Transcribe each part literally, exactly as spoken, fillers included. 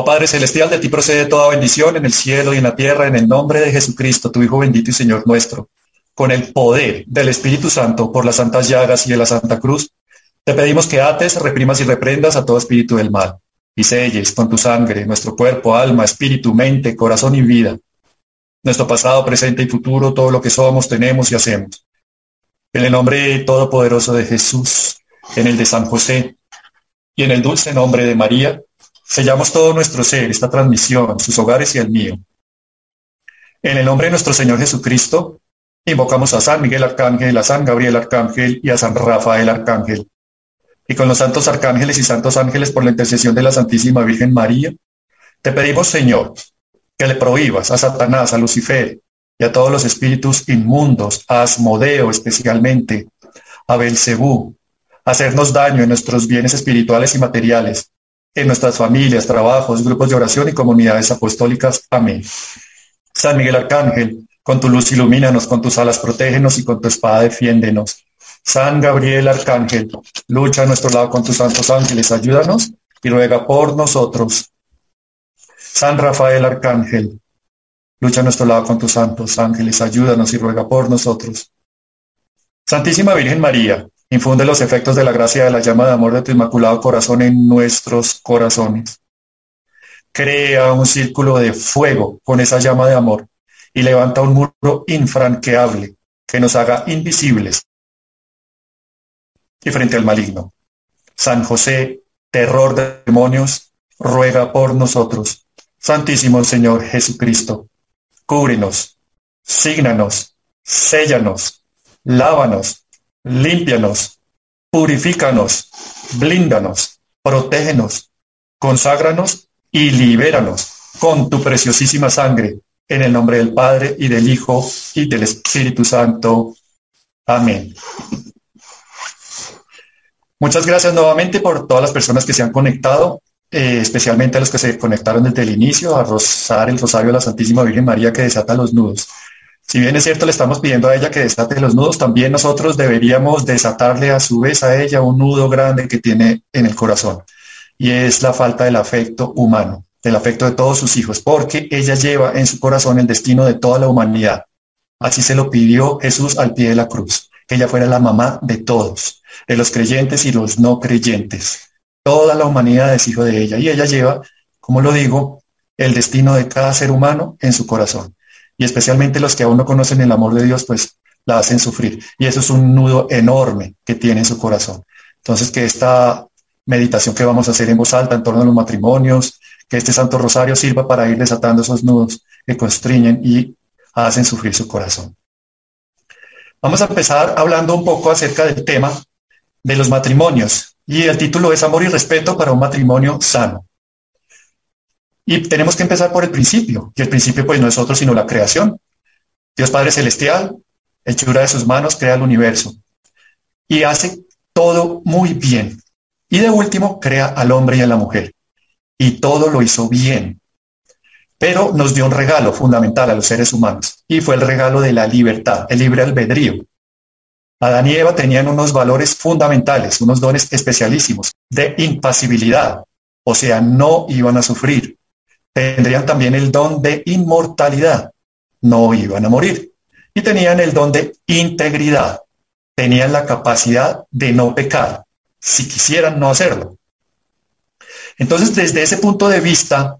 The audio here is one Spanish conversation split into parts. Oh Padre Celestial, de ti procede toda bendición en el cielo y en la tierra, en el nombre de Jesucristo, tu Hijo bendito y Señor nuestro. Con el poder del Espíritu Santo, por las santas llagas y de la Santa Cruz, te pedimos que ates, reprimas y reprendas a todo espíritu del mal, y selles con tu sangre nuestro cuerpo, alma, espíritu, mente, corazón y vida, nuestro pasado, presente y futuro, todo lo que somos, tenemos y hacemos. En el nombre todopoderoso de Jesús, en el de San José y en el dulce nombre de María, sellamos todo nuestro ser, esta transmisión, sus hogares y el mío. En el nombre de nuestro Señor Jesucristo, invocamos a San Miguel Arcángel, a San Gabriel Arcángel y a San Rafael Arcángel. Y con los santos arcángeles y santos ángeles por la intercesión de la Santísima Virgen María, te pedimos, Señor, que le prohíbas a Satanás, a Lucifer y a todos los espíritus inmundos, a Asmodeo especialmente, a Belcebú, hacernos daño en nuestros bienes espirituales y materiales, en nuestras familias, trabajos, grupos de oración y comunidades apostólicas. Amén. San Miguel Arcángel, con tu luz ilumínanos, con tus alas protégenos y con tu espada defiéndenos. San Gabriel Arcángel, lucha a nuestro lado con tus santos ángeles, ayúdanos y ruega por nosotros. San Rafael Arcángel, lucha a nuestro lado con tus santos ángeles, ayúdanos y ruega por nosotros. Santísima Virgen María, infunde los efectos de la gracia de la llama de amor de tu Inmaculado Corazón en nuestros corazones. Crea un círculo de fuego con esa llama de amor y levanta un muro infranqueable que nos haga invisibles y frente al maligno. San José, terror de demonios, ruega por nosotros. Santísimo Señor Jesucristo, cúbrenos, sígnanos, séllanos, lávanos, límpianos, purifícanos, blíndanos, protégenos, conságranos y libéranos con tu preciosísima sangre, en el nombre del Padre y del Hijo y del Espíritu Santo. Amén. Muchas gracias nuevamente por todas las personas que se han conectado. Eh, especialmente a los que se conectaron desde el inicio a rozar el rosario de la Santísima Virgen María que desata los nudos. Si bien es cierto, le estamos pidiendo a ella que desate los nudos, también nosotros deberíamos desatarle a su vez a ella un nudo grande que tiene en el corazón, y es la falta del afecto humano, del afecto de todos sus hijos, porque ella lleva en su corazón el destino de toda la humanidad. Así se lo pidió Jesús al pie de la cruz, que ella fuera la mamá de todos, de los creyentes y los no creyentes. Toda la humanidad es hijo de ella, y ella lleva, como lo digo, el destino de cada ser humano en su corazón. Y especialmente los que aún no conocen el amor de Dios, pues la hacen sufrir. Y eso es un nudo enorme que tiene en su corazón. Entonces, que esta meditación que vamos a hacer en voz alta en torno a los matrimonios, que este Santo Rosario sirva para ir desatando esos nudos que constriñen y hacen sufrir su corazón. Vamos a empezar hablando un poco acerca del tema de los matrimonios. Y el título es Amor y Respeto para un Matrimonio Sano. Y tenemos que empezar por el principio, que el principio pues no es otro sino la creación. Dios Padre Celestial, hechura de sus manos, crea el universo y hace todo muy bien. Y de último, crea al hombre y a la mujer. Y todo lo hizo bien. Pero nos dio un regalo fundamental a los seres humanos, y fue el regalo de la libertad, el libre albedrío. Adán y Eva tenían unos valores fundamentales, unos dones especialísimos de impasibilidad, o sea, no iban a sufrir. Tendrían también el don de inmortalidad, no iban a morir. Y tenían el don de integridad, tenían la capacidad de no pecar, si quisieran no hacerlo. Entonces, desde ese punto de vista,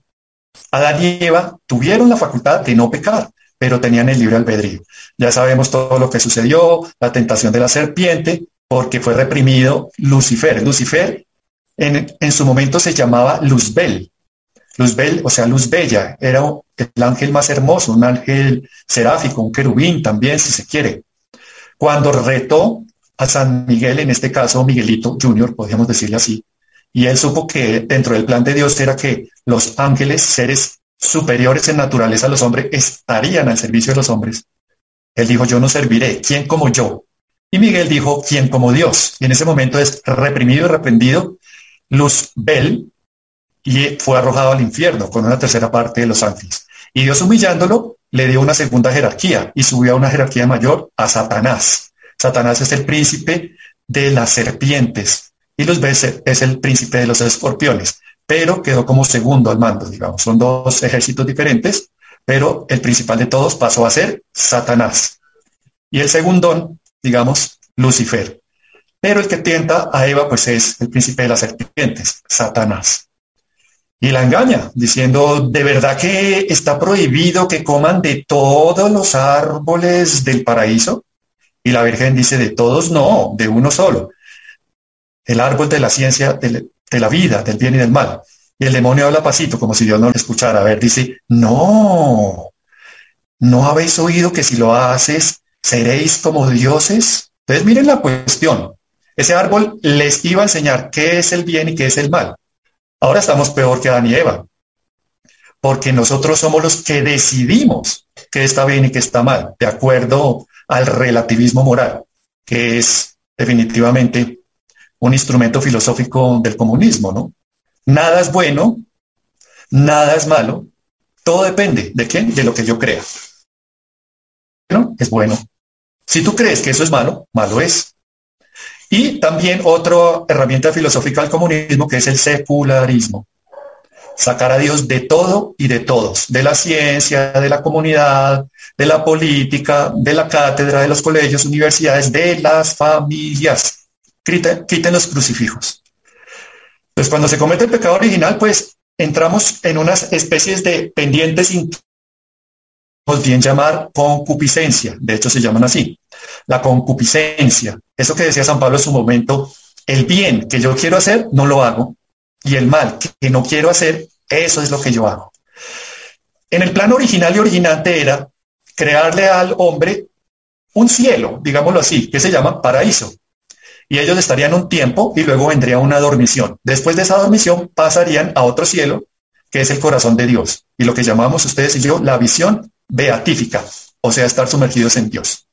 Adán y Eva tuvieron la facultad de no pecar, pero tenían el libre albedrío. Ya sabemos todo lo que sucedió, la tentación de la serpiente, porque fue reprimido Lucifer. Lucifer en, en su momento se llamaba Luzbel. Luzbel, o sea, Luz Bella, era el ángel más hermoso, un ángel seráfico, un querubín también, si se quiere. Cuando retó a San Miguel, en este caso Miguelito junior, podríamos decirle así, y él supo que dentro del plan de Dios era que los ángeles, seres superiores en naturaleza a los hombres, estarían al servicio de los hombres. Él dijo, yo no serviré, ¿quién como yo? Y Miguel dijo, ¿quién como Dios? Y en ese momento es reprimido y reprendido Luzbel, y fue arrojado al infierno con una tercera parte de los ángeles. Y Dios, humillándolo, le dio una segunda jerarquía y subió a una jerarquía mayor a Satanás. Satanás es el príncipe de las serpientes y Luzbel es el príncipe de los escorpiones. pero quedó como segundo al mando, digamos. Son dos ejércitos diferentes, pero el principal de todos pasó a ser Satanás. Y el segundón, digamos, Lucifer. Pero el que tienta a Eva, pues es el príncipe de las serpientes, Satanás. Y la engaña, diciendo, de verdad que está prohibido que coman de todos los árboles del paraíso. Y la Virgen dice, de todos no, de uno solo. El árbol de la ciencia, de la vida, del bien y del mal. Y el demonio habla pasito, como si Dios no le escuchara. A ver, dice, no, ¿no habéis oído que si lo haces, seréis como dioses? Entonces miren la cuestión. Ese árbol les iba a enseñar qué es el bien y qué es el mal. Ahora estamos peor que Adán y Eva, porque nosotros somos los que decidimos qué está bien y qué está mal, de acuerdo al relativismo moral, que es definitivamente un instrumento filosófico del comunismo, ¿no? Nada es bueno, nada es malo, todo depende de quién, de lo que yo crea. Bueno, es bueno. Si tú crees que eso es malo, malo es. Y también otra herramienta filosófica del comunismo, que es el secularismo. Sacar a Dios de todo y de todos, de la ciencia, de la comunidad, de la política, de la cátedra, de los colegios, universidades, de las familias. Quiten, quiten los crucifijos. Pues cuando se comete el pecado original, pues entramos en unas especies de pendientes internas, bien llamar concupiscencia, de hecho se llaman así, la concupiscencia, eso que decía San Pablo en su momento, el bien que yo quiero hacer no lo hago, y el mal que no quiero hacer, eso es lo que yo hago. En el plan original y originante era crearle al hombre un cielo, digámoslo así, que se llama paraíso, y ellos estarían un tiempo y luego vendría una dormición. Después de esa dormición pasarían a otro cielo, que es el corazón de Dios, y lo que llamamos ustedes y yo la visión beatífica, o sea, estar sumergidos en Dios.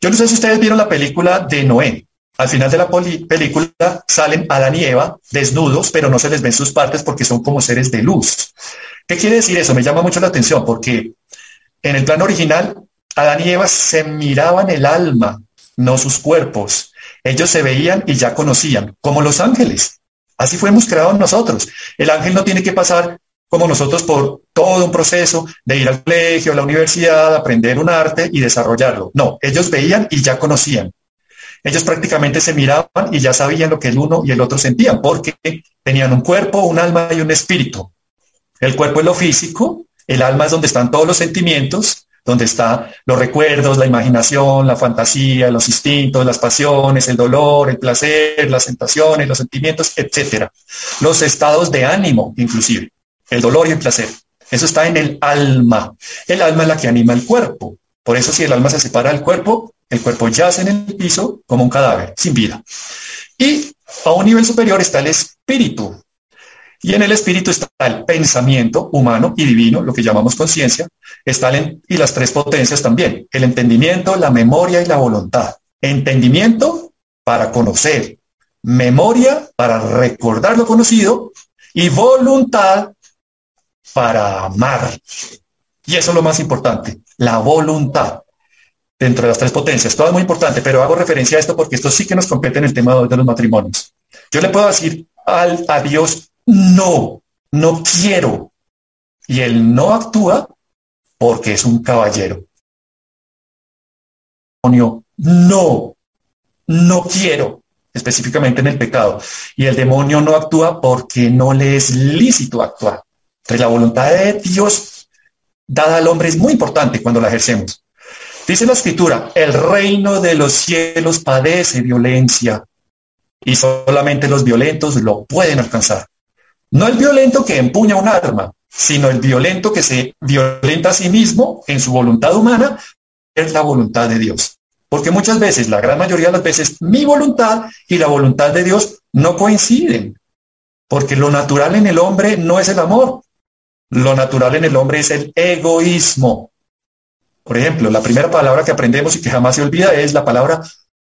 Yo no sé si ustedes vieron la película de Noé. Al final de la película salen Adán y Eva desnudos, pero no se les ven sus partes porque son como seres de luz. ¿Qué quiere decir eso? Me llama mucho la atención porque en el plan original, Adán y Eva se miraban el alma, no sus cuerpos. Ellos se veían y ya conocían, como los ángeles. Así fuimos creados nosotros. El ángel no tiene que pasar como nosotros por todo un proceso de ir al colegio, a la universidad, aprender un arte y desarrollarlo. No, ellos veían y ya conocían. Ellos prácticamente se miraban y ya sabían lo que el uno y el otro sentían, porque tenían un cuerpo, un alma y un espíritu. El cuerpo es lo físico, el alma es donde están todos los sentimientos, donde están los recuerdos, la imaginación, la fantasía, los instintos, las pasiones, el dolor, el placer, las tentaciones, los sentimientos, etcétera. Los estados de ánimo, inclusive. El dolor y el placer. Eso está en el alma. El alma es la que anima el cuerpo. Por eso si el alma se separa del cuerpo, el cuerpo yace en el piso como un cadáver, sin vida. Y a un nivel superior está el espíritu. Y en el espíritu está el pensamiento humano y divino, lo que llamamos conciencia. Están y las tres potencias también. El entendimiento, la memoria y la voluntad. Entendimiento para conocer. Memoria para recordar lo conocido. Y voluntad para amar. Y eso es lo más importante, la voluntad dentro de las tres potencias. Todo es muy importante, pero hago referencia a esto porque esto sí que nos compete en el tema de los matrimonios. Yo le puedo decir al, a Dios, no, no quiero. Y él no actúa porque es un caballero. No, no quiero, específicamente en el pecado. Y el demonio no actúa porque no le es lícito actuar. Entonces, la voluntad de Dios dada al hombre es muy importante cuando la ejercemos. Dice la Escritura, el reino de los cielos padece violencia y solamente los violentos lo pueden alcanzar. No el violento que empuña un arma, sino el violento que se violenta a sí mismo en su voluntad humana, es la voluntad de Dios. Porque muchas veces, la gran mayoría de las veces, mi voluntad y la voluntad de Dios no coinciden. Porque lo natural en el hombre no es el amor. Lo natural en el hombre es el egoísmo. Por ejemplo, la primera palabra que aprendemos y que jamás se olvida es la palabra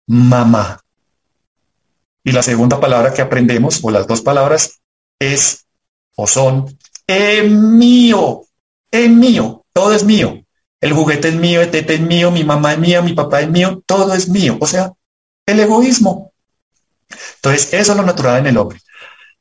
mamá. Y la segunda palabra que aprendemos, o las dos palabras, es o son es mío, es mío, todo es mío. El juguete es mío, el tete es mío, mi mamá es mía, mi papá es mío, todo es mío. O sea, el egoísmo. Entonces, eso es lo natural en el hombre.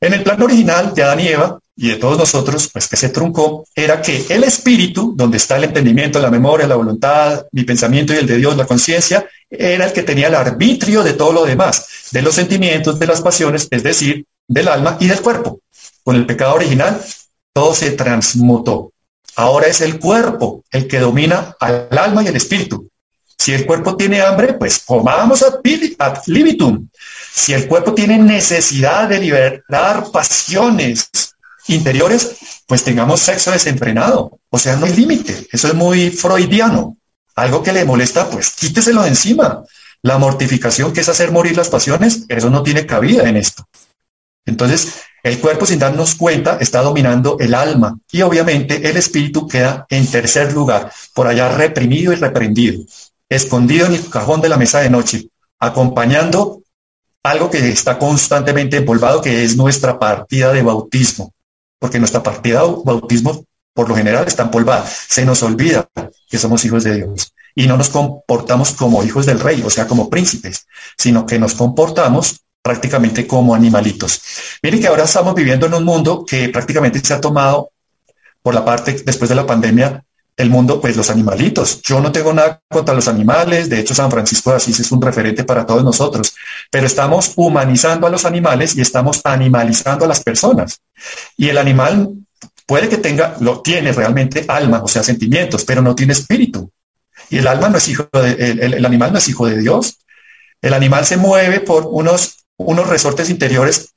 En el plan original de Adán y Eva y de todos nosotros, pues que se truncó, era que el espíritu, donde está el entendimiento, la memoria, la voluntad, mi pensamiento y el de Dios, la conciencia, era el que tenía el arbitrio de todo lo demás, de los sentimientos, de las pasiones, es decir, del alma y del cuerpo. Con el pecado original, todo se transmutó. Ahora es el cuerpo el que domina al alma y el espíritu. Si el cuerpo tiene hambre, pues comamos ad libitum. Si el cuerpo tiene necesidad de liberar pasiones interiores, pues tengamos sexo desenfrenado. O sea, no hay límite. Eso es muy freudiano. Algo que le molesta, pues quíteselo de encima. La mortificación, que es hacer morir las pasiones, eso no tiene cabida en esto. Entonces, el cuerpo, sin darnos cuenta, está dominando el alma. Y obviamente el espíritu queda en tercer lugar, por allá reprimido y reprendido, escondido en el cajón de la mesa de noche, acompañando algo que está constantemente empolvado, que es nuestra partida de bautismo, porque nuestra partida de bautismo por lo general está empolvada. Se nos olvida que somos hijos de Dios y no nos comportamos como hijos del rey, o sea, como príncipes, sino que nos comportamos prácticamente como animalitos. Miren que ahora estamos viviendo en un mundo que prácticamente se ha tomado por la parte, después de la pandemia, el mundo, pues los animalitos. Yo no tengo nada contra los animales, de hecho San Francisco de Asís es un referente para todos nosotros, pero estamos humanizando a los animales y estamos animalizando a las personas. Y el animal puede que tenga, lo tiene realmente alma, o sea, sentimientos, pero no tiene espíritu. Y el alma no es hijo de, el, el, el animal no es hijo de Dios. El animal se mueve por unos, unos resortes interiores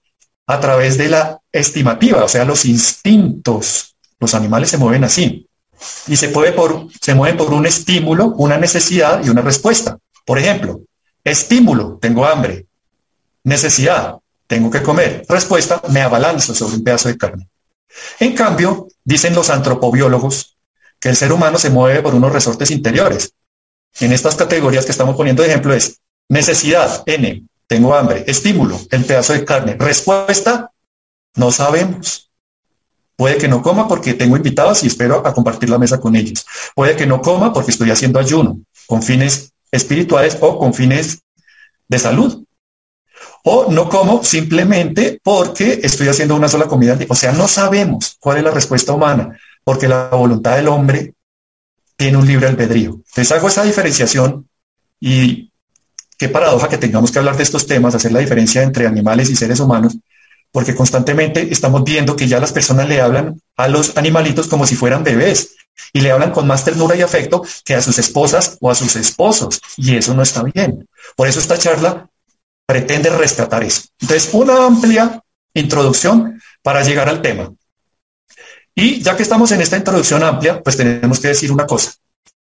a través de la estimativa, o sea, los instintos. Los animales se mueven así. Y se, puede por, se mueven por un estímulo, una necesidad y una respuesta. Por ejemplo, estímulo, tengo hambre. Necesidad, tengo que comer. Respuesta, me abalanzo sobre un pedazo de carne. En cambio, dicen los antropobiólogos que el ser humano se mueve por unos resortes interiores. En estas categorías que estamos poniendo de ejemplo es necesidad, N, tengo hambre. Estímulo, el pedazo de carne. Respuesta, no sabemos. Puede que no coma porque tengo invitados y espero a compartir la mesa con ellos. Puede que no coma porque estoy haciendo ayuno, con fines espirituales o con fines de salud. O no como simplemente porque estoy haciendo una sola comida. O sea, no sabemos cuál es la respuesta humana, porque la voluntad del hombre tiene un libre albedrío. Entonces hago esa diferenciación y qué paradoja que tengamos que hablar de estos temas, hacer la diferencia entre animales y seres humanos, porque constantemente estamos viendo que ya las personas le hablan a los animalitos como si fueran bebés y le hablan con más ternura y afecto que a sus esposas o a sus esposos, y eso no está bien. Por eso esta charla pretende rescatar eso. Entonces, una amplia introducción para llegar al tema. Y ya que estamos en esta introducción amplia, pues tenemos que decir una cosa,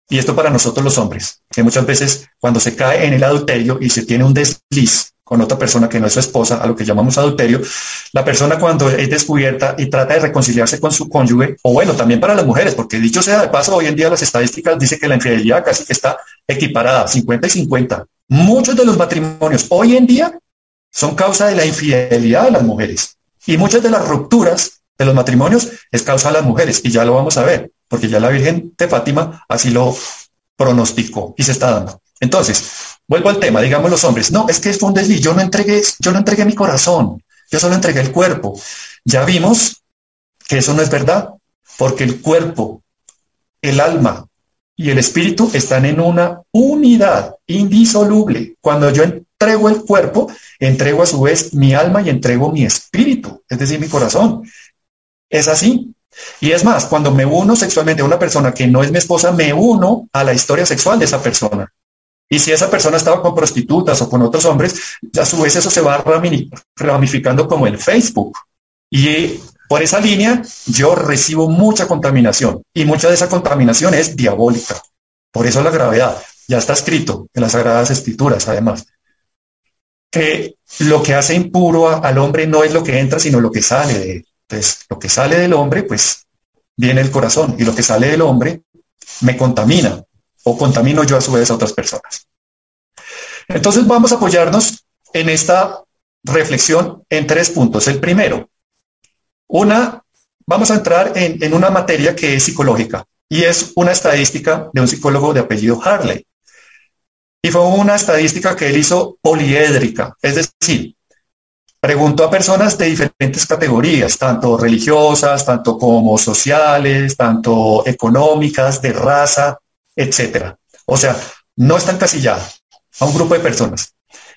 y esto para nosotros los hombres, que muchas veces cuando se cae en el adulterio y se tiene un desliz con otra persona que no es su esposa, a lo que llamamos adulterio, la persona cuando es descubierta y trata de reconciliarse con su cónyuge, o bueno, también para las mujeres, porque dicho sea de paso, hoy en día las estadísticas dicen que la infidelidad casi que está equiparada, cincuenta y cincuenta. Muchos de los matrimonios hoy en día son causa de la infidelidad de las mujeres, y muchas de las rupturas de los matrimonios es causa de las mujeres, y ya lo vamos a ver, porque ya la Virgen de Fátima así lo pronosticó y se está dando. Entonces, vuelvo al tema, digamos los hombres, no, es que fue un desliz, yo no entregué, yo no entregué mi corazón, yo solo entregué el cuerpo. Ya vimos que eso no es verdad, porque el cuerpo, el alma y el espíritu están en una unidad indisoluble. Cuando yo entrego el cuerpo, entrego a su vez mi alma y entrego mi espíritu, es decir, mi corazón. Es así. Y es más, cuando me uno sexualmente a una persona que no es mi esposa, me uno a la historia sexual de esa persona. Y si esa persona estaba con prostitutas o con otros hombres, a su vez eso se va ramificando como el Facebook. Y por esa línea yo recibo mucha contaminación. Y mucha de esa contaminación es diabólica. Por eso la gravedad. Ya está escrito en las Sagradas Escrituras, además, que lo que hace impuro a, al hombre no es lo que entra, sino lo que sale de él. Entonces, lo que sale del hombre, pues, viene el corazón. Y lo que sale del hombre me contamina. O contamino yo a su vez a otras personas. Entonces vamos a apoyarnos en esta reflexión en tres puntos. El primero, una, vamos a entrar en, en una materia que es psicológica, y es una estadística de un psicólogo de apellido Harley. Y fue una estadística que él hizo poliédrica, es decir, Pregunto a personas de diferentes categorías, tanto religiosas, tanto como sociales, tanto económicas, de raza, etcétera. O sea, no está encasillado a un grupo de personas.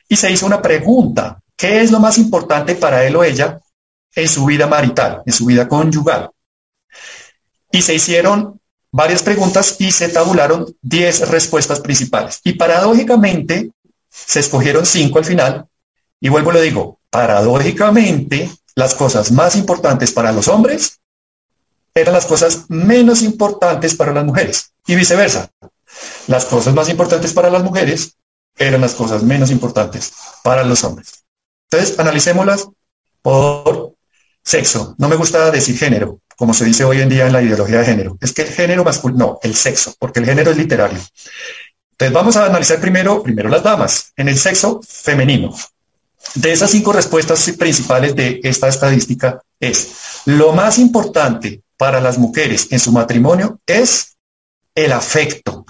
Y se hizo una pregunta, ¿qué es lo más importante para él o ella en su vida marital, en su vida conyugal? Y se hicieron varias preguntas y se tabularon diez respuestas principales. Y paradójicamente se escogieron cinco al final. Y vuelvo y lo digo, paradójicamente las cosas más importantes para los hombres eran las cosas menos importantes para las mujeres. Y viceversa, las cosas más importantes para las mujeres eran las cosas menos importantes para los hombres. Entonces, analicémoslas por sexo. No me gusta decir género, como se dice hoy en día en la ideología de género. Es que el género masculino, no, el sexo, porque el género es literario. Entonces, vamos a analizar primero, primero las damas, en el sexo femenino. De esas cinco respuestas principales de esta estadística es, lo más importante para las mujeres en su matrimonio es el afecto.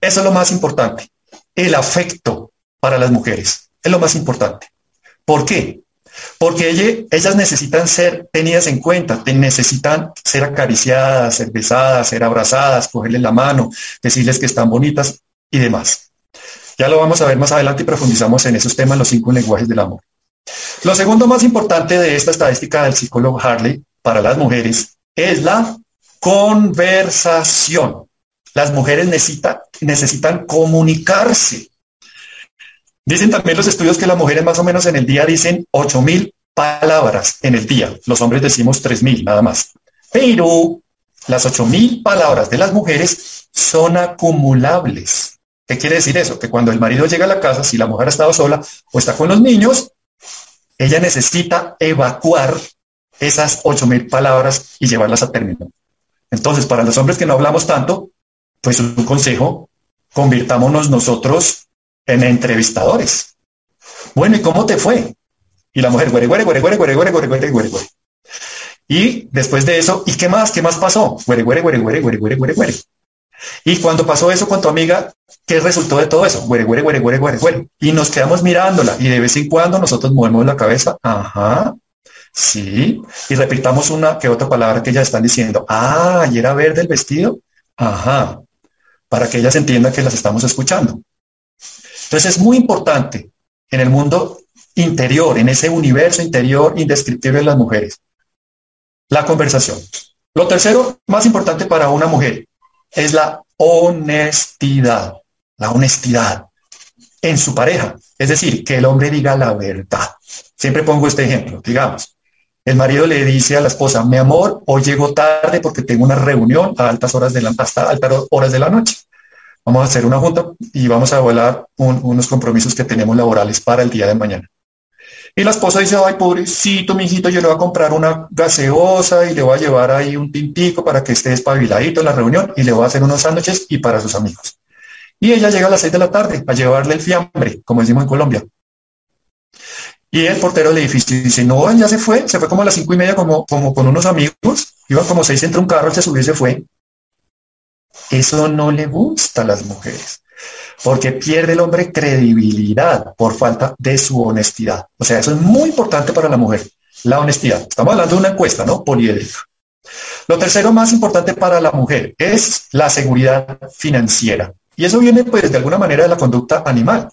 Eso es lo más importante. El afecto para las mujeres es lo más importante. ¿Por qué? Porque ella, ellas necesitan ser tenidas en cuenta, necesitan ser acariciadas, ser besadas, ser abrazadas, cogerles la mano, decirles que están bonitas y demás. Ya lo vamos a ver más adelante y profundizamos en esos temas, los cinco lenguajes del amor. Lo segundo más importante de esta estadística del psicólogo Harley para las mujeres es la conversación. Las mujeres necesita, necesitan comunicarse. Dicen también los estudios que las mujeres más o menos en el día dicen ocho mil palabras en el día. Los hombres decimos tres mil nada más. Pero las ocho mil palabras de las mujeres son acumulables. ¿Qué quiere decir eso? Que cuando el marido llega a la casa, si la mujer ha estado sola o está con los niños, ella necesita evacuar esas ocho mil palabras y llevarlas a término. Entonces, para los hombres que no hablamos tanto, pues un consejo, convirtámonos nosotros en entrevistadores. Bueno, ¿y cómo te fue? Y la mujer, güere, güere, güere, güere, güere, güere, güere, güere, güere. Y después de eso, ¿y qué más? ¿Qué más pasó? Güere, güere, güere, güere, güere, güere, güere, güere. Y cuando pasó eso con tu amiga, ¿qué resultó de todo eso? Güere, güere, güere, güere, güere, güere. Y nos quedamos mirándola y de vez en cuando nosotros movemos la cabeza. Ajá. Sí, y repitamos una que otra palabra que ellas están diciendo. Ah, ¿y era verde el vestido? Ajá, para que ellas entiendan que las estamos escuchando. Entonces es muy importante en el mundo interior, en ese universo interior indescriptible de las mujeres, la conversación. Lo tercero más importante para una mujer es la honestidad, la honestidad en su pareja. Es decir, que el hombre diga la verdad. Siempre pongo este ejemplo, digamos. El marido le dice a la esposa, mi amor, hoy llego tarde porque tengo una reunión a altas horas de la, hasta altas horas de la noche. Vamos a hacer una junta y vamos a evaluar un, unos compromisos que tenemos laborales para el día de mañana. Y la esposa dice, ay, pobrecito, mijito, yo le voy a comprar una gaseosa y le voy a llevar ahí un tintico para que esté espabiladito en la reunión y le voy a hacer unos sándwiches y para sus amigos. Y ella llega a las seis de la tarde a llevarle el fiambre, como decimos en Colombia. Y el portero del edificio dice, no, ya se fue, se fue como a las cinco y media, como, como con unos amigos, iban como seis, entre un carro, se subió y se fue. Eso no le gusta a las mujeres, porque pierde el hombre credibilidad por falta de su honestidad. O sea, eso es muy importante para la mujer, la honestidad. Estamos hablando de una encuesta, ¿no? Poliédrica. Lo tercero más importante para la mujer es la seguridad financiera. Y eso viene, pues, de alguna manera de la conducta animal.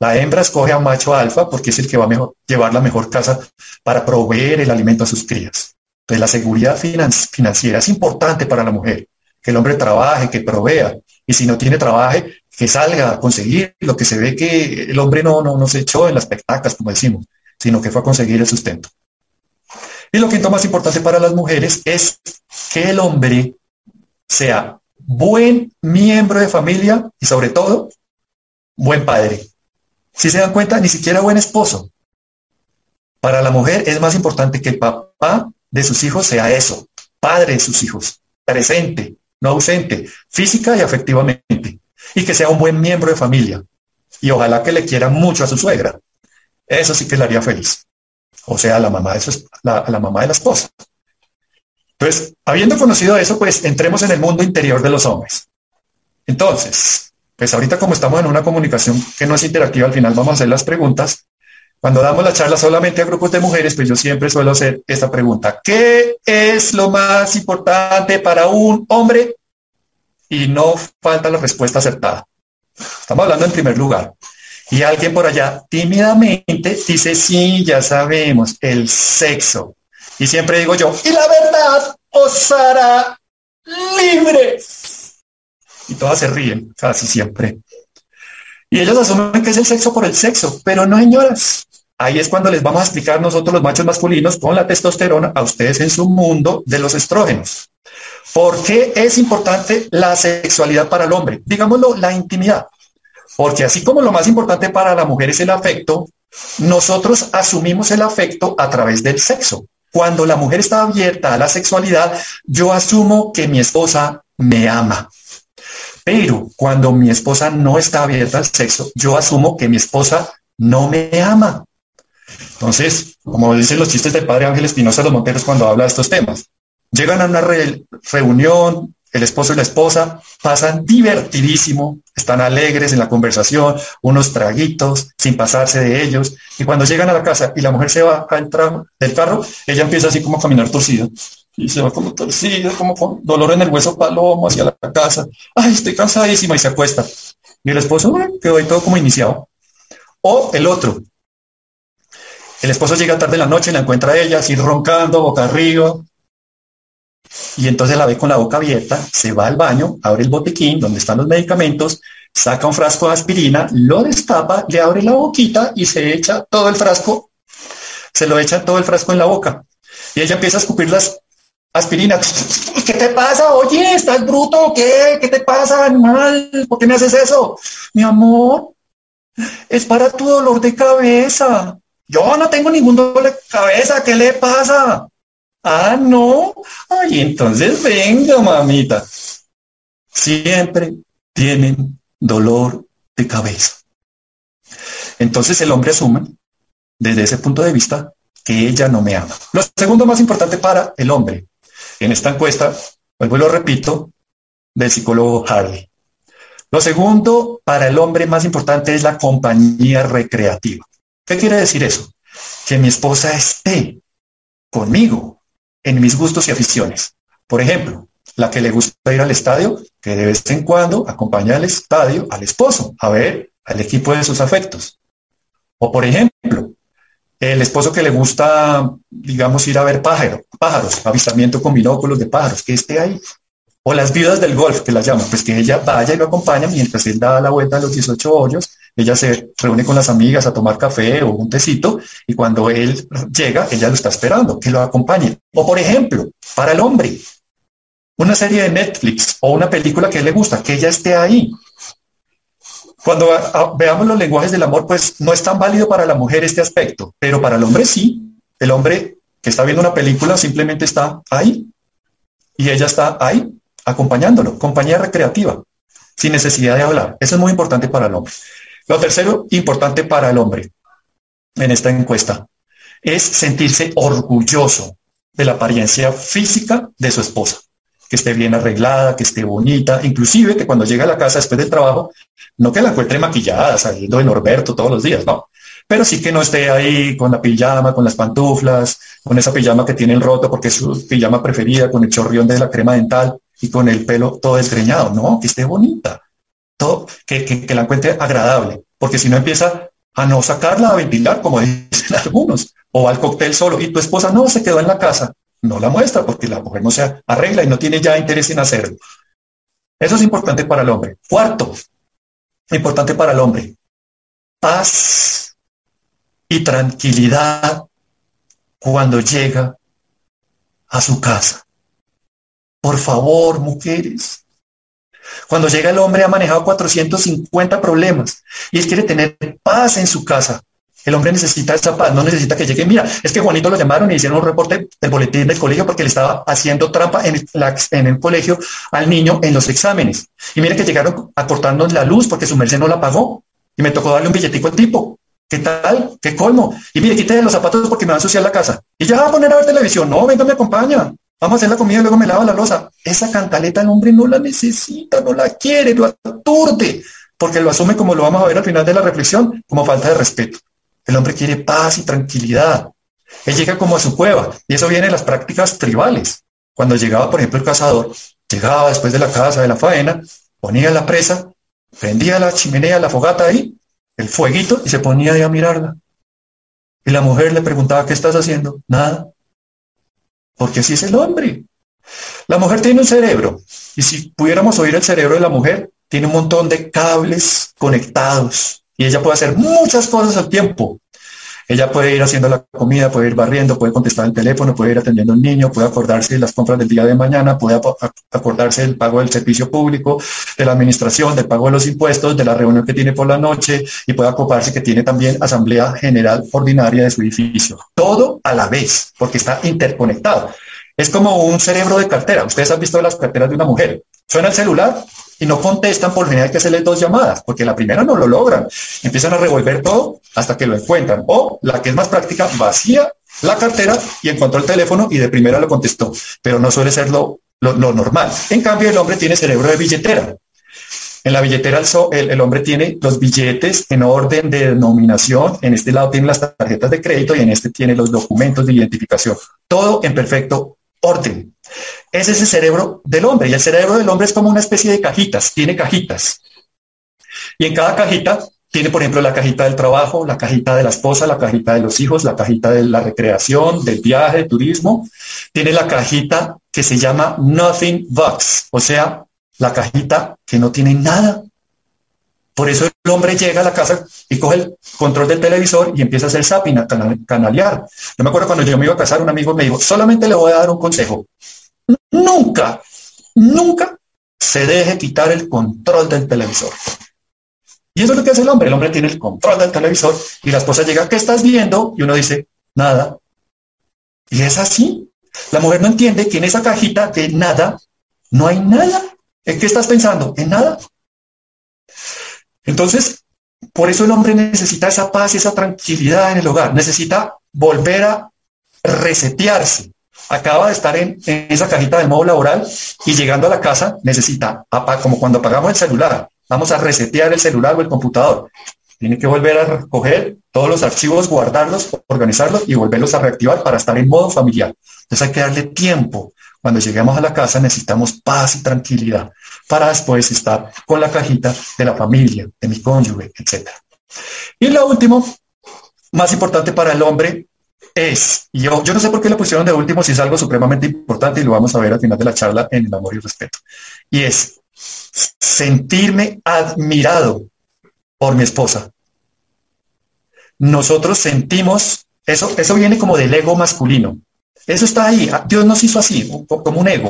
La hembra escoge a un macho alfa porque es el que va a mejor, llevar la mejor casa para proveer el alimento a sus crías. Entonces, la seguridad finan- financiera es importante para la mujer. Que el hombre trabaje, que provea. Y si no tiene trabajo, que salga a conseguir lo que se ve que el hombre no, no, no se echó en las petacas, como decimos, sino que fue a conseguir el sustento. Y lo quinto más importante para las mujeres es que el hombre sea buen miembro de familia y, sobre todo, buen padre. Si se dan cuenta, ni siquiera buen esposo. Para la mujer es más importante que el papá de sus hijos sea eso, padre de sus hijos, presente, no ausente, física y afectivamente, y que sea un buen miembro de familia. Y ojalá que le quiera mucho a su suegra. Eso sí que la haría feliz. O sea, la mamá de su, la, la mamá de la esposa. Entonces, habiendo conocido eso, pues entremos en el mundo interior de los hombres. Entonces, pues ahorita como estamos en una comunicación que no es interactiva, al final vamos a hacer las preguntas. Cuando damos la charla solamente a grupos de mujeres, pues yo siempre suelo hacer esta pregunta. ¿Qué es lo más importante para un hombre? Y no falta la respuesta acertada. Estamos hablando en primer lugar. Y alguien por allá tímidamente dice, sí, ya sabemos, el sexo. Y siempre digo yo, y la verdad os hará libre. Y todas se ríen, casi siempre. Y ellos asumen que es el sexo por el sexo, pero no, señoras. Ahí es cuando les vamos a explicar nosotros los machos masculinos con la testosterona a ustedes en su mundo de los estrógenos. ¿Por qué es importante la sexualidad para el hombre? Digámoslo, la intimidad. Porque así como lo más importante para la mujer es el afecto, nosotros asumimos el afecto a través del sexo. Cuando la mujer está abierta a la sexualidad, yo asumo que mi esposa me ama. Pero cuando mi esposa no está abierta al sexo, yo asumo que mi esposa no me ama. Entonces, como dicen los chistes del padre Ángel Espinosa de los Monteros cuando habla de estos temas, llegan a una re- reunión, el esposo y la esposa, pasan divertidísimo, están alegres en la conversación, unos traguitos, sin pasarse de ellos, y cuando llegan a la casa y la mujer se baja del, tra- del carro, ella empieza así como a caminar torcida. Y se va como torcida, como con dolor en el hueso palomo hacia la casa. Ay, estoy cansadísima, y se acuesta. Y el esposo quedó ahí todo como iniciado. O el otro. El esposo llega tarde en la noche y la encuentra a ella así roncando, boca arriba. Y entonces la ve con la boca abierta, se va al baño, abre el botiquín donde están los medicamentos, saca un frasco de aspirina, lo destapa, le abre la boquita y se echa todo el frasco. Se lo echa todo el frasco en la boca. Y ella empieza a escupir las aspirina. ¿Qué te pasa? Oye, ¿estás bruto? ¿Qué? ¿Qué te pasa, animal? ¿Por qué me haces eso? Mi amor, es para tu dolor de cabeza. Yo no tengo ningún dolor de cabeza. ¿Qué le pasa? Ah, no. Ay, entonces venga, mamita. Siempre tienen dolor de cabeza. Entonces el hombre asume, desde ese punto de vista, que ella no me ama. Lo segundo más importante para el hombre. En esta encuesta, vuelvo y lo repito, del psicólogo Harley. Lo segundo para el hombre más importante es la compañía recreativa. ¿Qué quiere decir eso? Que mi esposa esté conmigo en mis gustos y aficiones. Por ejemplo, la que le gusta ir al estadio, que de vez en cuando acompaña al estadio al esposo, a ver al equipo de sus afectos. O por ejemplo, el esposo que le gusta, digamos, ir a ver pájaro, pájaros, avistamiento con binóculos de pájaros, que esté ahí. O las viudas del golf, que las llaman, pues que ella vaya y lo acompaña mientras él da la vuelta a los dieciocho hoyos, ella se reúne con las amigas a tomar café o un tecito, y cuando él llega, ella lo está esperando, que lo acompañe. O por ejemplo, para el hombre, una serie de Netflix o una película que a él le gusta, que ella esté ahí. Cuando veamos los lenguajes del amor, pues no es tan válido para la mujer este aspecto, pero para el hombre sí. El hombre que está viendo una película simplemente está ahí y ella está ahí acompañándolo, compañía recreativa, sin necesidad de hablar. Eso es muy importante para el hombre. Lo tercero importante para el hombre en esta encuesta es sentirse orgulloso de la apariencia física de su esposa. Que esté bien arreglada, que esté bonita, inclusive que cuando llega a la casa después del trabajo, no que la encuentre maquillada, saliendo de Norberto todos los días, no. Pero sí que no esté ahí con la pijama, con las pantuflas, con esa pijama que tiene el roto porque es su pijama preferida, con el chorrión de la crema dental y con el pelo todo desgreñado. No, que esté bonita, todo, que, que, que la encuentre agradable, porque si no empieza a no sacarla, a ventilar, como dicen algunos, o al cóctel solo, y tu esposa no se quedó en la casa. No la muestra porque la mujer no se arregla y no tiene ya interés en hacerlo. Eso es importante para el hombre. Cuarto, importante para el hombre, paz y tranquilidad cuando llega a su casa. Por favor, mujeres. Cuando llega el hombre ha manejado cuatrocientos cincuenta problemas y él quiere tener paz en su casa. El hombre necesita esa paz, no necesita que llegue. Mira, es que Juanito lo llamaron y hicieron un reporte del boletín del colegio porque le estaba haciendo trampa en el, la, en el colegio al niño en los exámenes. Y mira que llegaron acortándonos la luz porque su merced no la pagó. Y me tocó darle un billetico al tipo. ¿Qué tal? ¿Qué colmo? Y mire, quítese los zapatos porque me va a ensuciar la casa. Y ya va a poner a ver televisión. No, venga, me acompaña. Vamos a hacer la comida y luego me lava la losa. Esa cantaleta el hombre no la necesita, no la quiere, lo aturde. Porque lo asume, como lo vamos a ver al final de la reflexión, como falta de respeto. El hombre quiere paz y tranquilidad. Él llega como a su cueva, y eso viene de las prácticas tribales. Cuando llegaba, por ejemplo, el cazador, llegaba después de la caza, de la faena, ponía la presa, prendía la chimenea, la fogata ahí, el fueguito, y se ponía ahí a mirarla. Y la mujer le preguntaba, ¿qué estás haciendo? Nada. Porque así es el hombre. La mujer tiene un cerebro, y si pudiéramos oír el cerebro de la mujer, tiene un montón de cables conectados, y ella puede hacer muchas cosas al tiempo. Ella puede ir haciendo la comida, puede ir barriendo, puede contestar el teléfono, puede ir atendiendo al niño, puede acordarse de las compras del día de mañana, puede acordarse del pago del servicio público, de la administración, del pago de los impuestos, de la reunión que tiene por la noche, y puede ocuparse que tiene también asamblea general ordinaria de su edificio. Todo a la vez, porque está interconectado. Es como un cerebro de cartera. Ustedes han visto las carteras de una mujer. Suena el celular y no contestan, por general hay que hacerle dos llamadas, porque la primera no lo logran. Empiezan a revolver todo hasta que lo encuentran. O la que es más práctica, vacía la cartera y encontró el teléfono y de primera lo contestó. Pero no suele ser lo, lo, lo normal. En cambio, el hombre tiene cerebro de billetera. En la billetera el, el hombre tiene los billetes en orden de denominación, en este lado tiene las tarjetas de crédito y en este tiene los documentos de identificación. Todo en perfecto orden. Ese es el cerebro del hombre, y el cerebro del hombre es como una especie de cajitas, tiene cajitas. Y en cada cajita tiene, por ejemplo, la cajita del trabajo, la cajita de la esposa, la cajita de los hijos, la cajita de la recreación, del viaje, turismo. Tiene la cajita que se llama nothing box, o sea, la cajita que no tiene nada. Por eso el hombre llega a la casa y coge el control del televisor y empieza a hacer zapping, a canalear. Yo me acuerdo cuando yo me iba a casar, un amigo me dijo, solamente le voy a dar un consejo. Nunca, nunca se deje quitar el control del televisor. Y eso es lo que hace el hombre. El hombre tiene el control del televisor y la esposa llega, ¿qué estás viendo? Y uno dice, nada. Y es así. La mujer no entiende que en esa cajita de nada, no hay nada. ¿En qué estás pensando? En nada. Entonces, por eso el hombre necesita esa paz, esa tranquilidad en el hogar. Necesita volver a resetearse. Acaba de estar en, en esa cajita del modo laboral y llegando a la casa necesita, como cuando apagamos el celular, vamos a resetear el celular o el computador. Tiene que volver a recoger todos los archivos, guardarlos, organizarlos y volverlos a reactivar para estar en modo familiar. Entonces hay que darle tiempo. Cuando lleguemos a la casa necesitamos paz y tranquilidad para después estar con la cajita de la familia, de mi cónyuge, etcétera. Y lo último, más importante para el hombre es, y yo, yo no sé por qué lo pusieron de último, si es algo supremamente importante y lo vamos a ver al final de la charla en el amor y respeto, y es sentirme admirado por mi esposa. Nosotros sentimos, eso, eso viene como del ego masculino. Eso está ahí. Dios nos hizo así, como un ego.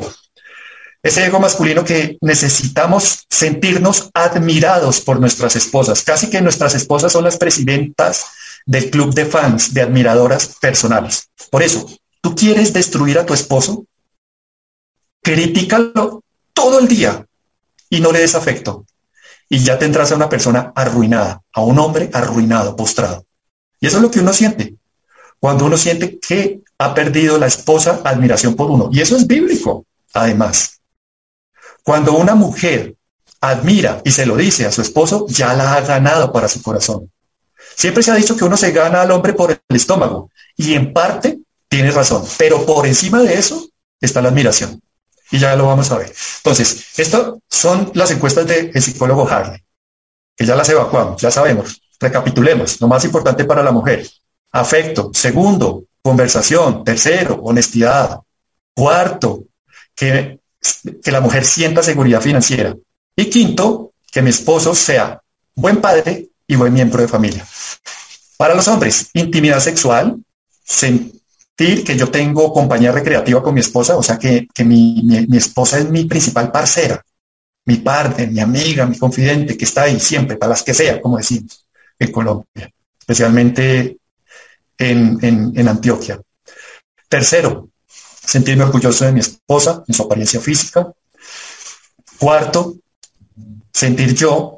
Ese ego masculino que necesitamos sentirnos admirados por nuestras esposas. Casi que nuestras esposas son las presidentas del club de fans, de admiradoras personales. Por eso, ¿tú quieres destruir a tu esposo? Critícalo todo el día y no le des afecto. Y ya tendrás a una persona arruinada, a un hombre arruinado, postrado. Y eso es lo que uno siente. Cuando uno siente que ha perdido la esposa, admiración por uno. Y eso es bíblico, además. Cuando una mujer admira y se lo dice a su esposo, ya la ha ganado para su corazón. Siempre se ha dicho que uno se gana al hombre por el estómago. Y en parte tiene razón. Pero por encima de eso está la admiración. Y ya lo vamos a ver. Entonces, estas son las encuestas del psicólogo Harley, que ya las evacuamos, ya sabemos. Recapitulemos. Lo más importante para la mujer. Afecto. Segundo, conversación. Tercero, honestidad. Cuarto, que, que la mujer sienta seguridad financiera. Y quinto, que mi esposo sea buen padre y buen miembro de familia. Para los hombres, intimidad sexual, sentir que yo tengo compañía recreativa con mi esposa, o sea que, que mi, mi, mi esposa es mi principal parcera, mi partner, mi amiga, mi confidente, que está ahí siempre, para las que sea, como decimos en Colombia, especialmente En, en, en Antioquia. Tercero, sentirme orgulloso de mi esposa, en su apariencia física. Cuarto, sentir yo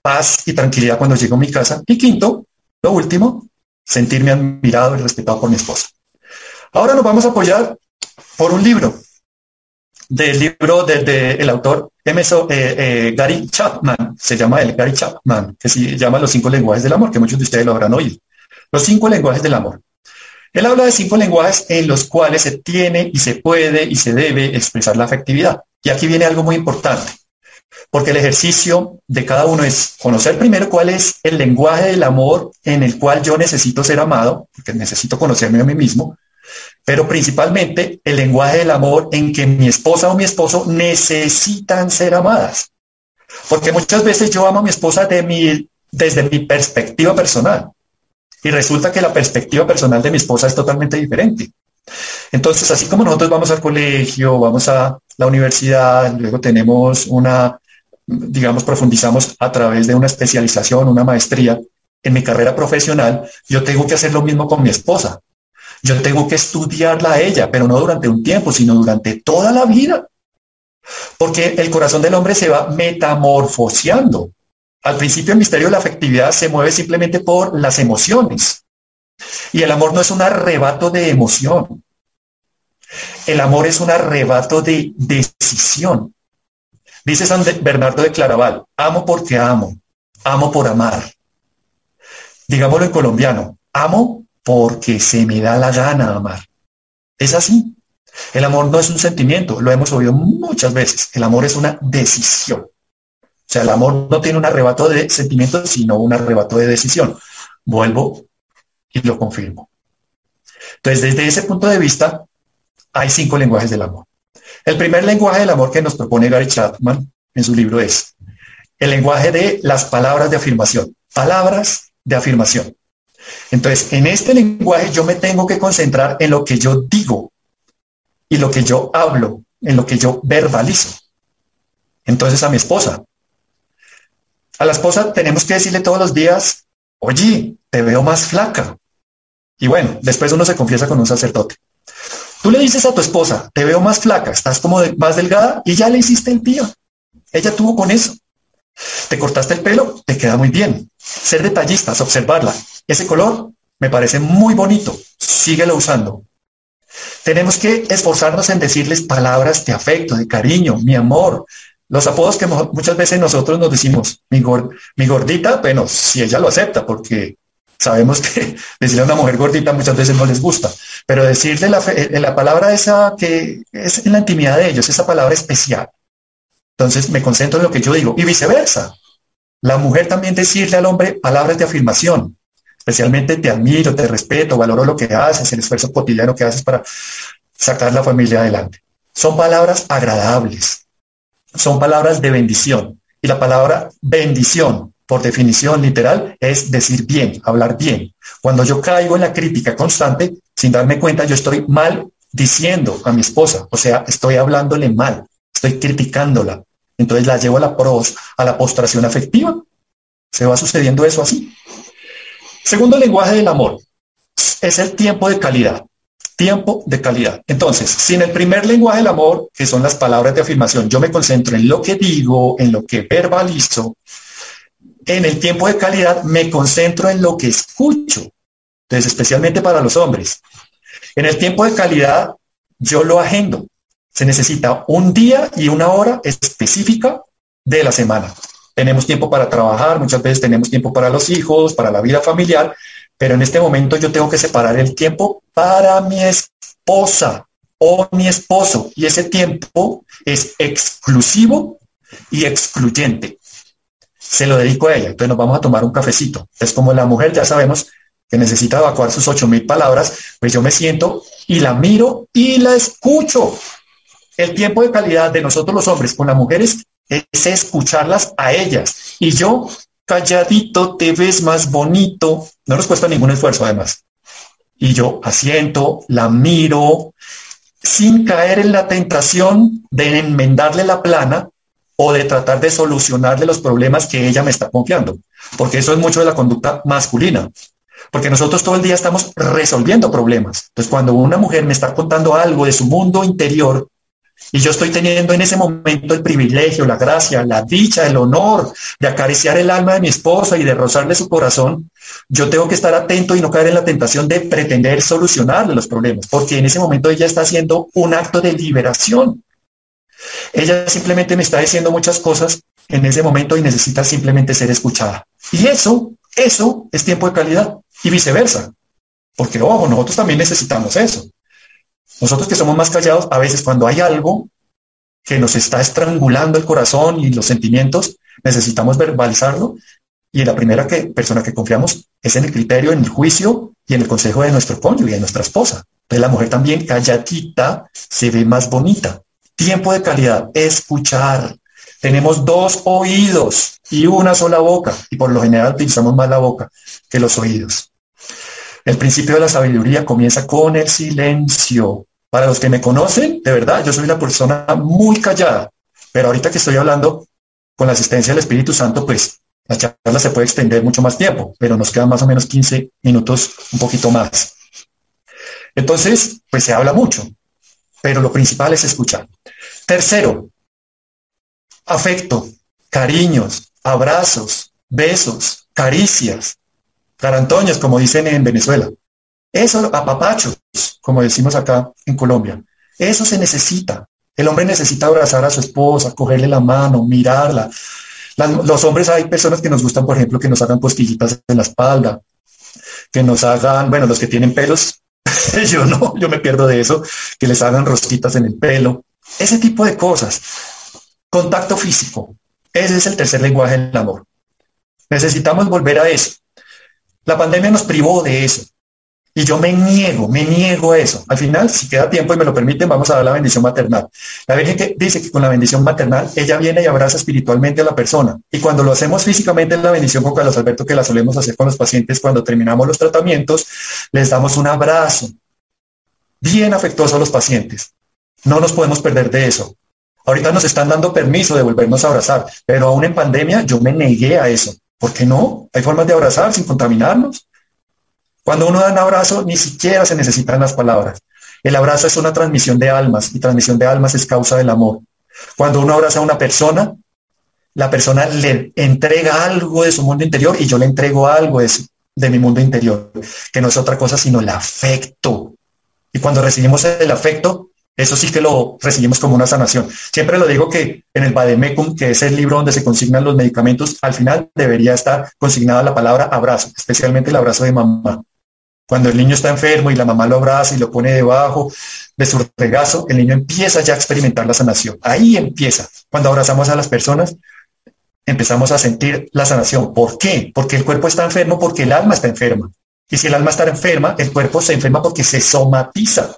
paz y tranquilidad cuando llego a mi casa. Y quinto, lo último, sentirme admirado y respetado por mi esposa. Ahora nos vamos a apoyar por un libro, del libro del de, de, autor Emerson, eh, eh, Gary Chapman, se llama él, Gary Chapman, que se llama Los cinco lenguajes del amor, que muchos de ustedes lo habrán oído. Los cinco lenguajes del amor. Él habla de cinco lenguajes en los cuales se tiene y se puede y se debe expresar la afectividad. Y aquí viene algo muy importante, porque el ejercicio de cada uno es conocer primero cuál es el lenguaje del amor en el cual yo necesito ser amado, porque necesito conocerme a mí mismo, pero principalmente el lenguaje del amor en que mi esposa o mi esposo necesitan ser amadas. Porque muchas veces yo amo a mi esposa de mi, desde mi perspectiva personal, y resulta que la perspectiva personal de mi esposa es totalmente diferente. Entonces, así como nosotros vamos al colegio, vamos a la universidad, luego tenemos una, digamos, profundizamos a través de una especialización, una maestría en mi carrera profesional, yo tengo que hacer lo mismo con mi esposa. Yo tengo que estudiarla a ella, pero no durante un tiempo, sino durante toda la vida. Porque el corazón del hombre se va metamorfoseando. Al principio el misterio de la afectividad se mueve simplemente por las emociones. Y el amor no es un arrebato de emoción. El amor es un arrebato de decisión. Dice San Bernardo de Claraval, amo porque amo, amo por amar. Digámoslo en colombiano, amo porque se me da la gana amar. Es así. El amor no es un sentimiento, lo hemos oído muchas veces. El amor es una decisión. O sea, el amor no tiene un arrebato de sentimiento, sino un arrebato de decisión. Vuelvo y lo confirmo. Entonces, desde ese punto de vista, hay cinco lenguajes del amor. El primer lenguaje del amor que nos propone Gary Chapman en su libro es el lenguaje de las palabras de afirmación. Palabras de afirmación. Entonces, en este lenguaje yo me tengo que concentrar en lo que yo digo y lo que yo hablo, en lo que yo verbalizo. Entonces, a mi esposa. A la esposa tenemos que decirle todos los días, oye, te veo más flaca. Y bueno, después uno se confiesa con un sacerdote. Tú le dices a tu esposa, te veo más flaca, estás como de, más delgada, y ya le hiciste el día. Ella tuvo con eso. Te cortaste el pelo, te queda muy bien. Ser detallistas, observarla. Ese color me parece muy bonito, síguelo usando. Tenemos que esforzarnos en decirles palabras de afecto, de cariño, mi amor. Los apodos que muchas veces nosotros nos decimos, mi, gord, mi gordita, bueno, si ella lo acepta, porque sabemos que decirle a una mujer gordita muchas veces no les gusta, pero decirle la, la palabra esa que es en la intimidad de ellos, esa palabra especial. Entonces me concentro en lo que yo digo y viceversa. La mujer también decirle al hombre palabras de afirmación, especialmente te admiro, te respeto, valoro lo que haces, el esfuerzo cotidiano que haces para sacar la familia adelante. Son palabras agradables. Son palabras de bendición. Y la palabra bendición, por definición literal, es decir bien, hablar bien. Cuando yo caigo en la crítica constante, sin darme cuenta, yo estoy mal diciendo a mi esposa. O sea, estoy hablándole mal, estoy criticándola. Entonces la llevo a la, pros, a la postración afectiva. Se va sucediendo eso así. Segundo lenguaje del amor es el tiempo de calidad. Tiempo de calidad. Entonces, si en el primer lenguaje del amor, que son las palabras de afirmación, yo me concentro en lo que digo, en lo que verbalizo, en el tiempo de calidad me concentro en lo que escucho. Entonces, especialmente para los hombres. En el tiempo de calidad, yo lo agendo. Se necesita un día y una hora específica de la semana. Tenemos tiempo para trabajar, muchas veces tenemos tiempo para los hijos, para la vida familiar, pero en este momento yo tengo que separar el tiempo para mi esposa o mi esposo. Y ese tiempo es exclusivo y excluyente. Se lo dedico a ella. Entonces nos vamos a tomar un cafecito. Es como la mujer, ya sabemos que necesita evacuar sus ocho mil palabras. Pues yo me siento y la miro y la escucho. El tiempo de calidad de nosotros los hombres con las mujeres es escucharlas a ellas. Y yo... calladito, te ves más bonito. No nos cuesta ningún esfuerzo, además. Y yo asiento, la miro, sin caer en la tentación de enmendarle la plana o de tratar de solucionarle los problemas que ella me está confiando. Porque eso es mucho de la conducta masculina. Porque nosotros todo el día estamos resolviendo problemas. Entonces, cuando una mujer me está contando algo de su mundo interior, y yo estoy teniendo en ese momento el privilegio, la gracia, la dicha, el honor de acariciar el alma de mi esposa y de rozarle su corazón, yo tengo que estar atento y no caer en la tentación de pretender solucionarle los problemas, porque en ese momento ella está haciendo un acto de liberación. Ella simplemente me está diciendo muchas cosas en ese momento y necesita simplemente ser escuchada. Y eso Eso es tiempo de calidad y viceversa. Porque, ojo, nosotros también necesitamos eso. Nosotros que somos más callados, a veces cuando hay algo que nos está estrangulando el corazón y los sentimientos, necesitamos verbalizarlo. Y la primera que, persona que confiamos es en el criterio, en el juicio y en el consejo de nuestro cónyuge, de nuestra esposa. Entonces la mujer también calladita se ve más bonita. Tiempo de calidad, escuchar. Tenemos dos oídos y una sola boca. Y por lo general utilizamos más la boca que los oídos. El principio de la sabiduría comienza con el silencio. Para los que me conocen, de verdad, yo soy una persona muy callada. Pero ahorita que estoy hablando con la asistencia del Espíritu Santo, pues la charla se puede extender mucho más tiempo, pero nos quedan más o menos quince minutos, un poquito más. Entonces, pues se habla mucho, pero lo principal es escuchar. Tercero, afecto, cariños, abrazos, besos, caricias, carantoñas, como dicen en Venezuela. Eso, apapachos, como decimos acá en Colombia. Eso se necesita. El hombre necesita abrazar a su esposa, cogerle la mano, mirarla. Las, los hombres, hay personas que nos gustan, por ejemplo, que nos hagan costillitas en la espalda, que nos hagan, bueno, los que tienen pelos, yo no, yo me pierdo de eso, que les hagan rosquitas en el pelo. Ese tipo de cosas. Contacto físico. Ese es el tercer lenguaje del amor. Necesitamos volver a eso. La pandemia nos privó de eso. Y yo me niego, me niego a eso. Al final, si queda tiempo y me lo permiten, vamos a dar la bendición maternal. La Virgen que dice que con la bendición maternal, ella viene y abraza espiritualmente a la persona. Y cuando lo hacemos físicamente en la bendición con Carlos Alberto, que la solemos hacer con los pacientes cuando terminamos los tratamientos, les damos un abrazo bien afectuoso a los pacientes. No nos podemos perder de eso. Ahorita nos están dando permiso de volvernos a abrazar, pero aún en pandemia yo me negué a eso. ¿Por qué no? Hay formas de abrazar sin contaminarnos. Cuando uno da un abrazo, ni siquiera se necesitan las palabras. El abrazo es una transmisión de almas, y transmisión de almas es causa del amor. Cuando uno abraza a una persona, la persona le entrega algo de su mundo interior, y yo le entrego algo de, su, de mi mundo interior, que no es otra cosa sino el afecto. Y cuando recibimos el afecto, eso sí que lo recibimos como una sanación. Siempre lo digo que en el Vademecum, que es el libro donde se consignan los medicamentos, al final debería estar consignada la palabra abrazo, especialmente el abrazo de mamá. Cuando el niño está enfermo y la mamá lo abraza y lo pone debajo de su regazo, el niño empieza ya a experimentar la sanación. Ahí empieza. Cuando abrazamos a las personas, empezamos a sentir la sanación. ¿Por qué? Porque el cuerpo está enfermo, porque el alma está enferma. Y si el alma está enferma, el cuerpo se enferma porque se somatiza.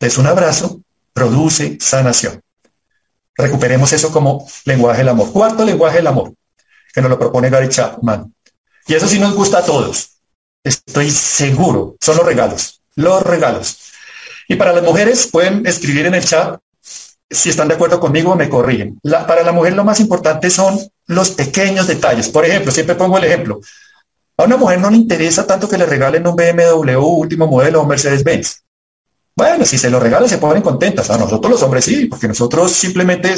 Entonces un abrazo produce sanación. Recuperemos eso como lenguaje del amor. Cuarto lenguaje del amor, que nos lo propone Gary Chapman. Y eso sí nos gusta a todos. Estoy seguro, son los regalos, los regalos. Y para las mujeres pueden escribir en el chat, si están de acuerdo conmigo me corrigen. La, para la mujer lo más importante son los pequeños detalles. Por ejemplo, siempre pongo el ejemplo. A una mujer no le interesa tanto que le regalen un B M W último modelo o Mercedes-Benz. Bueno, si se lo regalan se ponen contentas. A nosotros los hombres sí, porque nosotros simplemente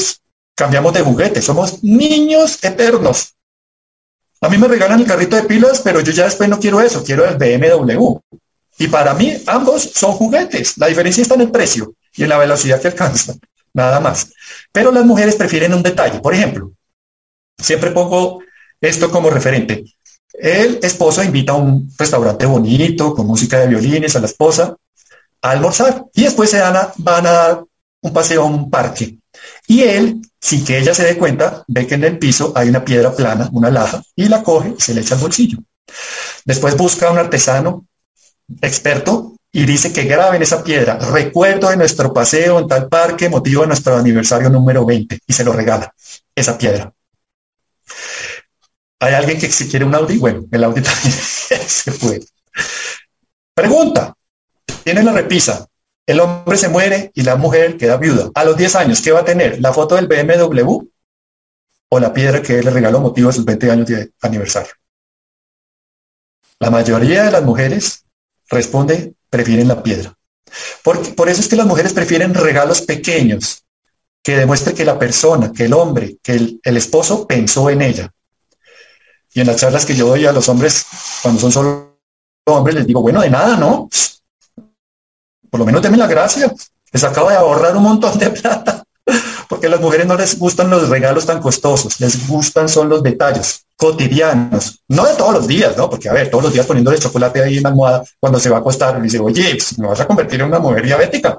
cambiamos de juguete, somos niños eternos. A mí me regalan el carrito de pilas, pero yo ya después no quiero eso, quiero el B M W. Y para mí, ambos son juguetes. La diferencia está en el precio y en la velocidad que alcanzan, nada más. Pero las mujeres prefieren un detalle. Por ejemplo, siempre pongo esto como referente. El esposo invita a un restaurante bonito, con música de violines, a la esposa, a almorzar. Y después se van a, van a dar un paseo a un parque. Y él, sin que ella se dé cuenta, ve que en el piso hay una piedra plana, una laja, y la coge y se le echa al bolsillo. Después busca a un artesano experto y dice que graben esa piedra. Recuerdo de nuestro paseo en tal parque, motivo de nuestro aniversario número veinte, y se lo regala esa piedra. ¿Hay alguien que si quiere un Audi? Bueno, el Audi también se puede. Pregunta. Tiene la repisa. El hombre se muere y la mujer queda viuda. A los diez años, ¿qué va a tener? ¿La foto del B M W o la piedra que él le regaló motivo de sus veinte años de aniversario? La mayoría de las mujeres responde, prefieren la piedra. Porque, por eso es que las mujeres prefieren regalos pequeños que demuestren que la persona, que el hombre, que el, el esposo pensó en ella. Y en las charlas que yo doy a los hombres, cuando son solo hombres, les digo, bueno, de nada, ¿no? Por lo menos denme la gracia, les acabo de ahorrar un montón de plata porque a las mujeres no les gustan los regalos tan costosos, les gustan son los detalles cotidianos, no de todos los días, ¿no? Porque, a ver, todos los días poniéndole chocolate ahí en la almohada cuando se va a acostar, le dice, oye, pues, me vas a convertir en una mujer diabética,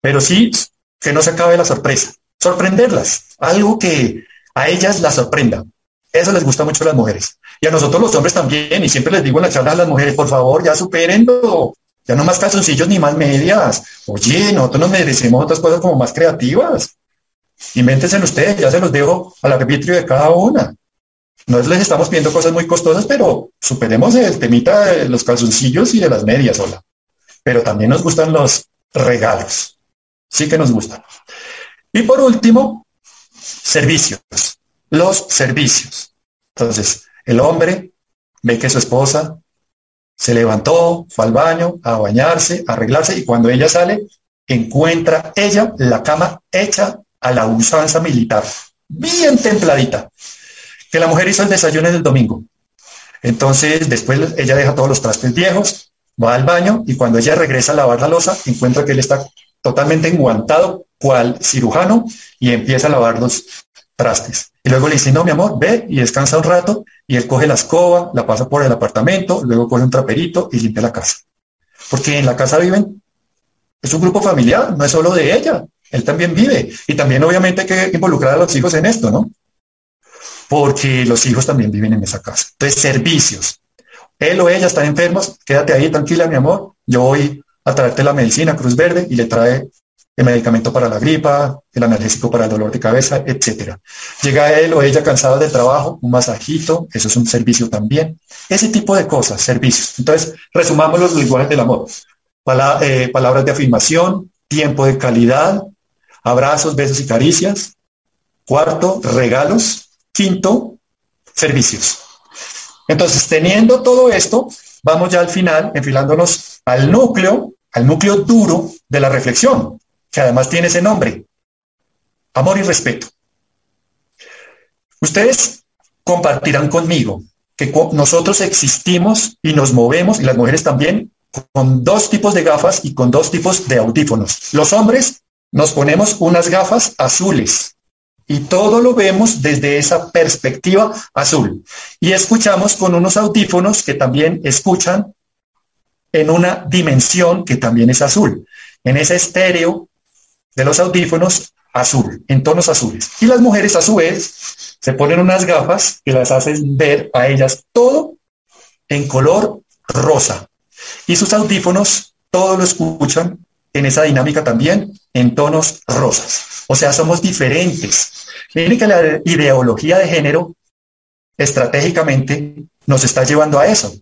pero sí que no se acabe la sorpresa, sorprenderlas, algo que a ellas las sorprenda. Eso les gusta mucho a las mujeres. Y a nosotros los hombres también, y siempre les digo en las charlas a las mujeres, por favor, ya supérenlo, ya no más calzoncillos ni más medias. Oye, nosotros nos merecemos otras cosas como más creativas. Invéntense en ustedes, ya se los dejo al arbitrio de cada una. No les estamos pidiendo cosas muy costosas, pero superemos el temita de los calzoncillos y de las medias, hola. Pero también nos gustan los regalos. Sí que nos gustan. Y por último, servicios. Los servicios. Entonces, el hombre ve que su esposa se levantó, fue al baño, a bañarse, a arreglarse, y cuando ella sale, encuentra ella la cama hecha a la usanza militar, bien templadita, que la mujer hizo el desayuno del domingo. Entonces, después ella deja todos los trastes viejos, va al baño, y cuando ella regresa a lavar la losa, encuentra que él está totalmente enguantado, cual cirujano, y empieza a lavar los trastes. Y luego le dice, no, mi amor, ve y descansa un rato, y él coge la escoba, la pasa por el apartamento, luego coge un traperito y limpia la casa. Porque en la casa viven, es un grupo familiar, no es solo de ella, él también vive. Y también obviamente hay que involucrar a los hijos en esto, ¿no? Porque los hijos también viven en esa casa. Entonces, servicios. Él o ella están enfermos, quédate ahí tranquila, mi amor, yo voy a traerte la medicina Cruz Verde, y le trae el medicamento para la gripa, el analgésico para el dolor de cabeza, etcétera. Llega él o ella cansado del trabajo, un masajito, eso es un servicio también. Ese tipo de cosas, servicios. Entonces, resumamos los lenguajes del amor. Pala, eh, palabras de afirmación, tiempo de calidad, abrazos, besos y caricias. Cuarto, regalos. Quinto, servicios. Entonces, teniendo todo esto, vamos ya al final, enfilándonos al núcleo, al núcleo duro de la reflexión, que además tiene ese nombre, amor y respeto. Ustedes compartirán conmigo que nosotros existimos y nos movemos, y las mujeres también, con dos tipos de gafas y con dos tipos de audífonos. Los hombres nos ponemos unas gafas azules y todo lo vemos desde esa perspectiva azul. Y escuchamos con unos audífonos que también escuchan en una dimensión que también es azul, en ese estéreo de los audífonos azul, en tonos azules. Y las mujeres a su vez se ponen unas gafas que las hacen ver a ellas todo en color rosa. Y sus audífonos todo lo escuchan en esa dinámica también en tonos rosas. O sea, somos diferentes. Miren que la ideología de género estratégicamente nos está llevando a eso.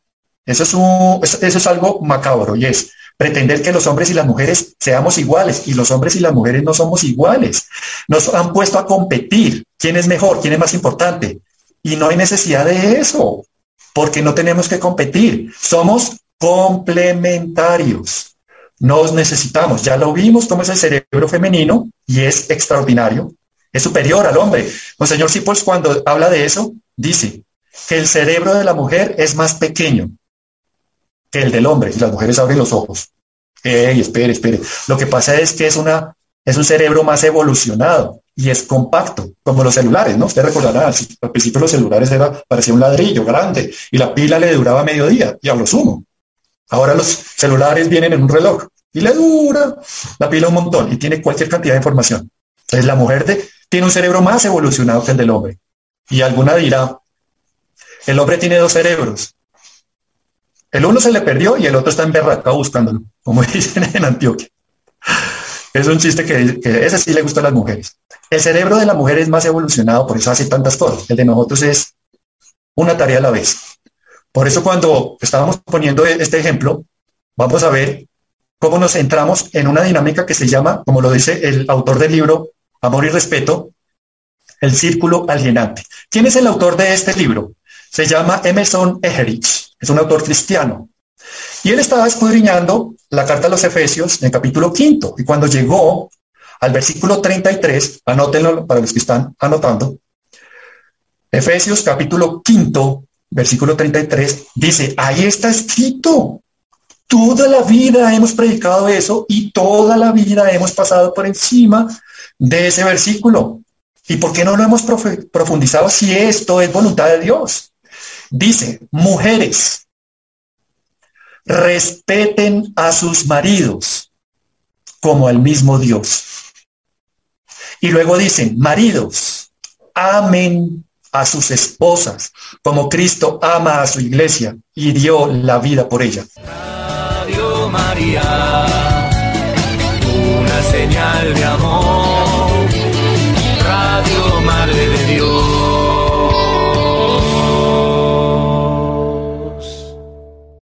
Eso es, un, eso es algo macabro, y es pretender que los hombres y las mujeres seamos iguales, y los hombres y las mujeres no somos iguales. Nos han puesto a competir, quién es mejor, quién es más importante, y no hay necesidad de eso, porque no tenemos que competir, somos complementarios, nos necesitamos. Ya lo vimos cómo es el cerebro femenino, y es extraordinario, es superior al hombre. Monseñor Sipols, cuando habla de eso, dice que el cerebro de la mujer es más pequeño que el del hombre, y las mujeres abren los ojos. Ey, espere, espere. Lo que pasa es que es una es un cerebro más evolucionado y es compacto, como los celulares, ¿no? Ustedes recordarán, al principio los celulares era, parecía un ladrillo grande, y la pila le duraba medio día, y a lo sumo. Ahora los celulares vienen en un reloj, y le dura la pila un montón, y tiene cualquier cantidad de información. Entonces la mujer de, tiene un cerebro más evolucionado que el del hombre. Y alguna dirá, el hombre tiene dos cerebros. El uno se le perdió y el otro está en berraca buscándolo, como dicen en Antioquia. Es un chiste que, que ese sí le gusta a las mujeres. El cerebro de la mujer es más evolucionado, por eso hace tantas cosas. El de nosotros es una tarea a la vez. Por eso cuando estábamos poniendo este ejemplo, vamos a ver cómo nos centramos en una dinámica que se llama, como lo dice el autor del libro, Amor y Respeto, el círculo alienante. ¿Quién es el autor de este libro? Se llama Emerson Egerich, es un autor cristiano. Y él estaba escudriñando la carta a los Efesios en el capítulo quinto. Y cuando llegó al versículo treinta y tres, anótenlo para los que están anotando, Efesios capítulo quinto, versículo treinta y tres, dice, ahí está escrito. Toda la vida hemos predicado eso y toda la vida hemos pasado por encima de ese versículo. ¿Y por qué no lo hemos profundizado si esto es voluntad de Dios? Dice, mujeres, respeten a sus maridos como al mismo Dios. Y luego dicen, maridos, amen a sus esposas como Cristo ama a su iglesia y dio la vida por ella. Radio María, una señal de amor.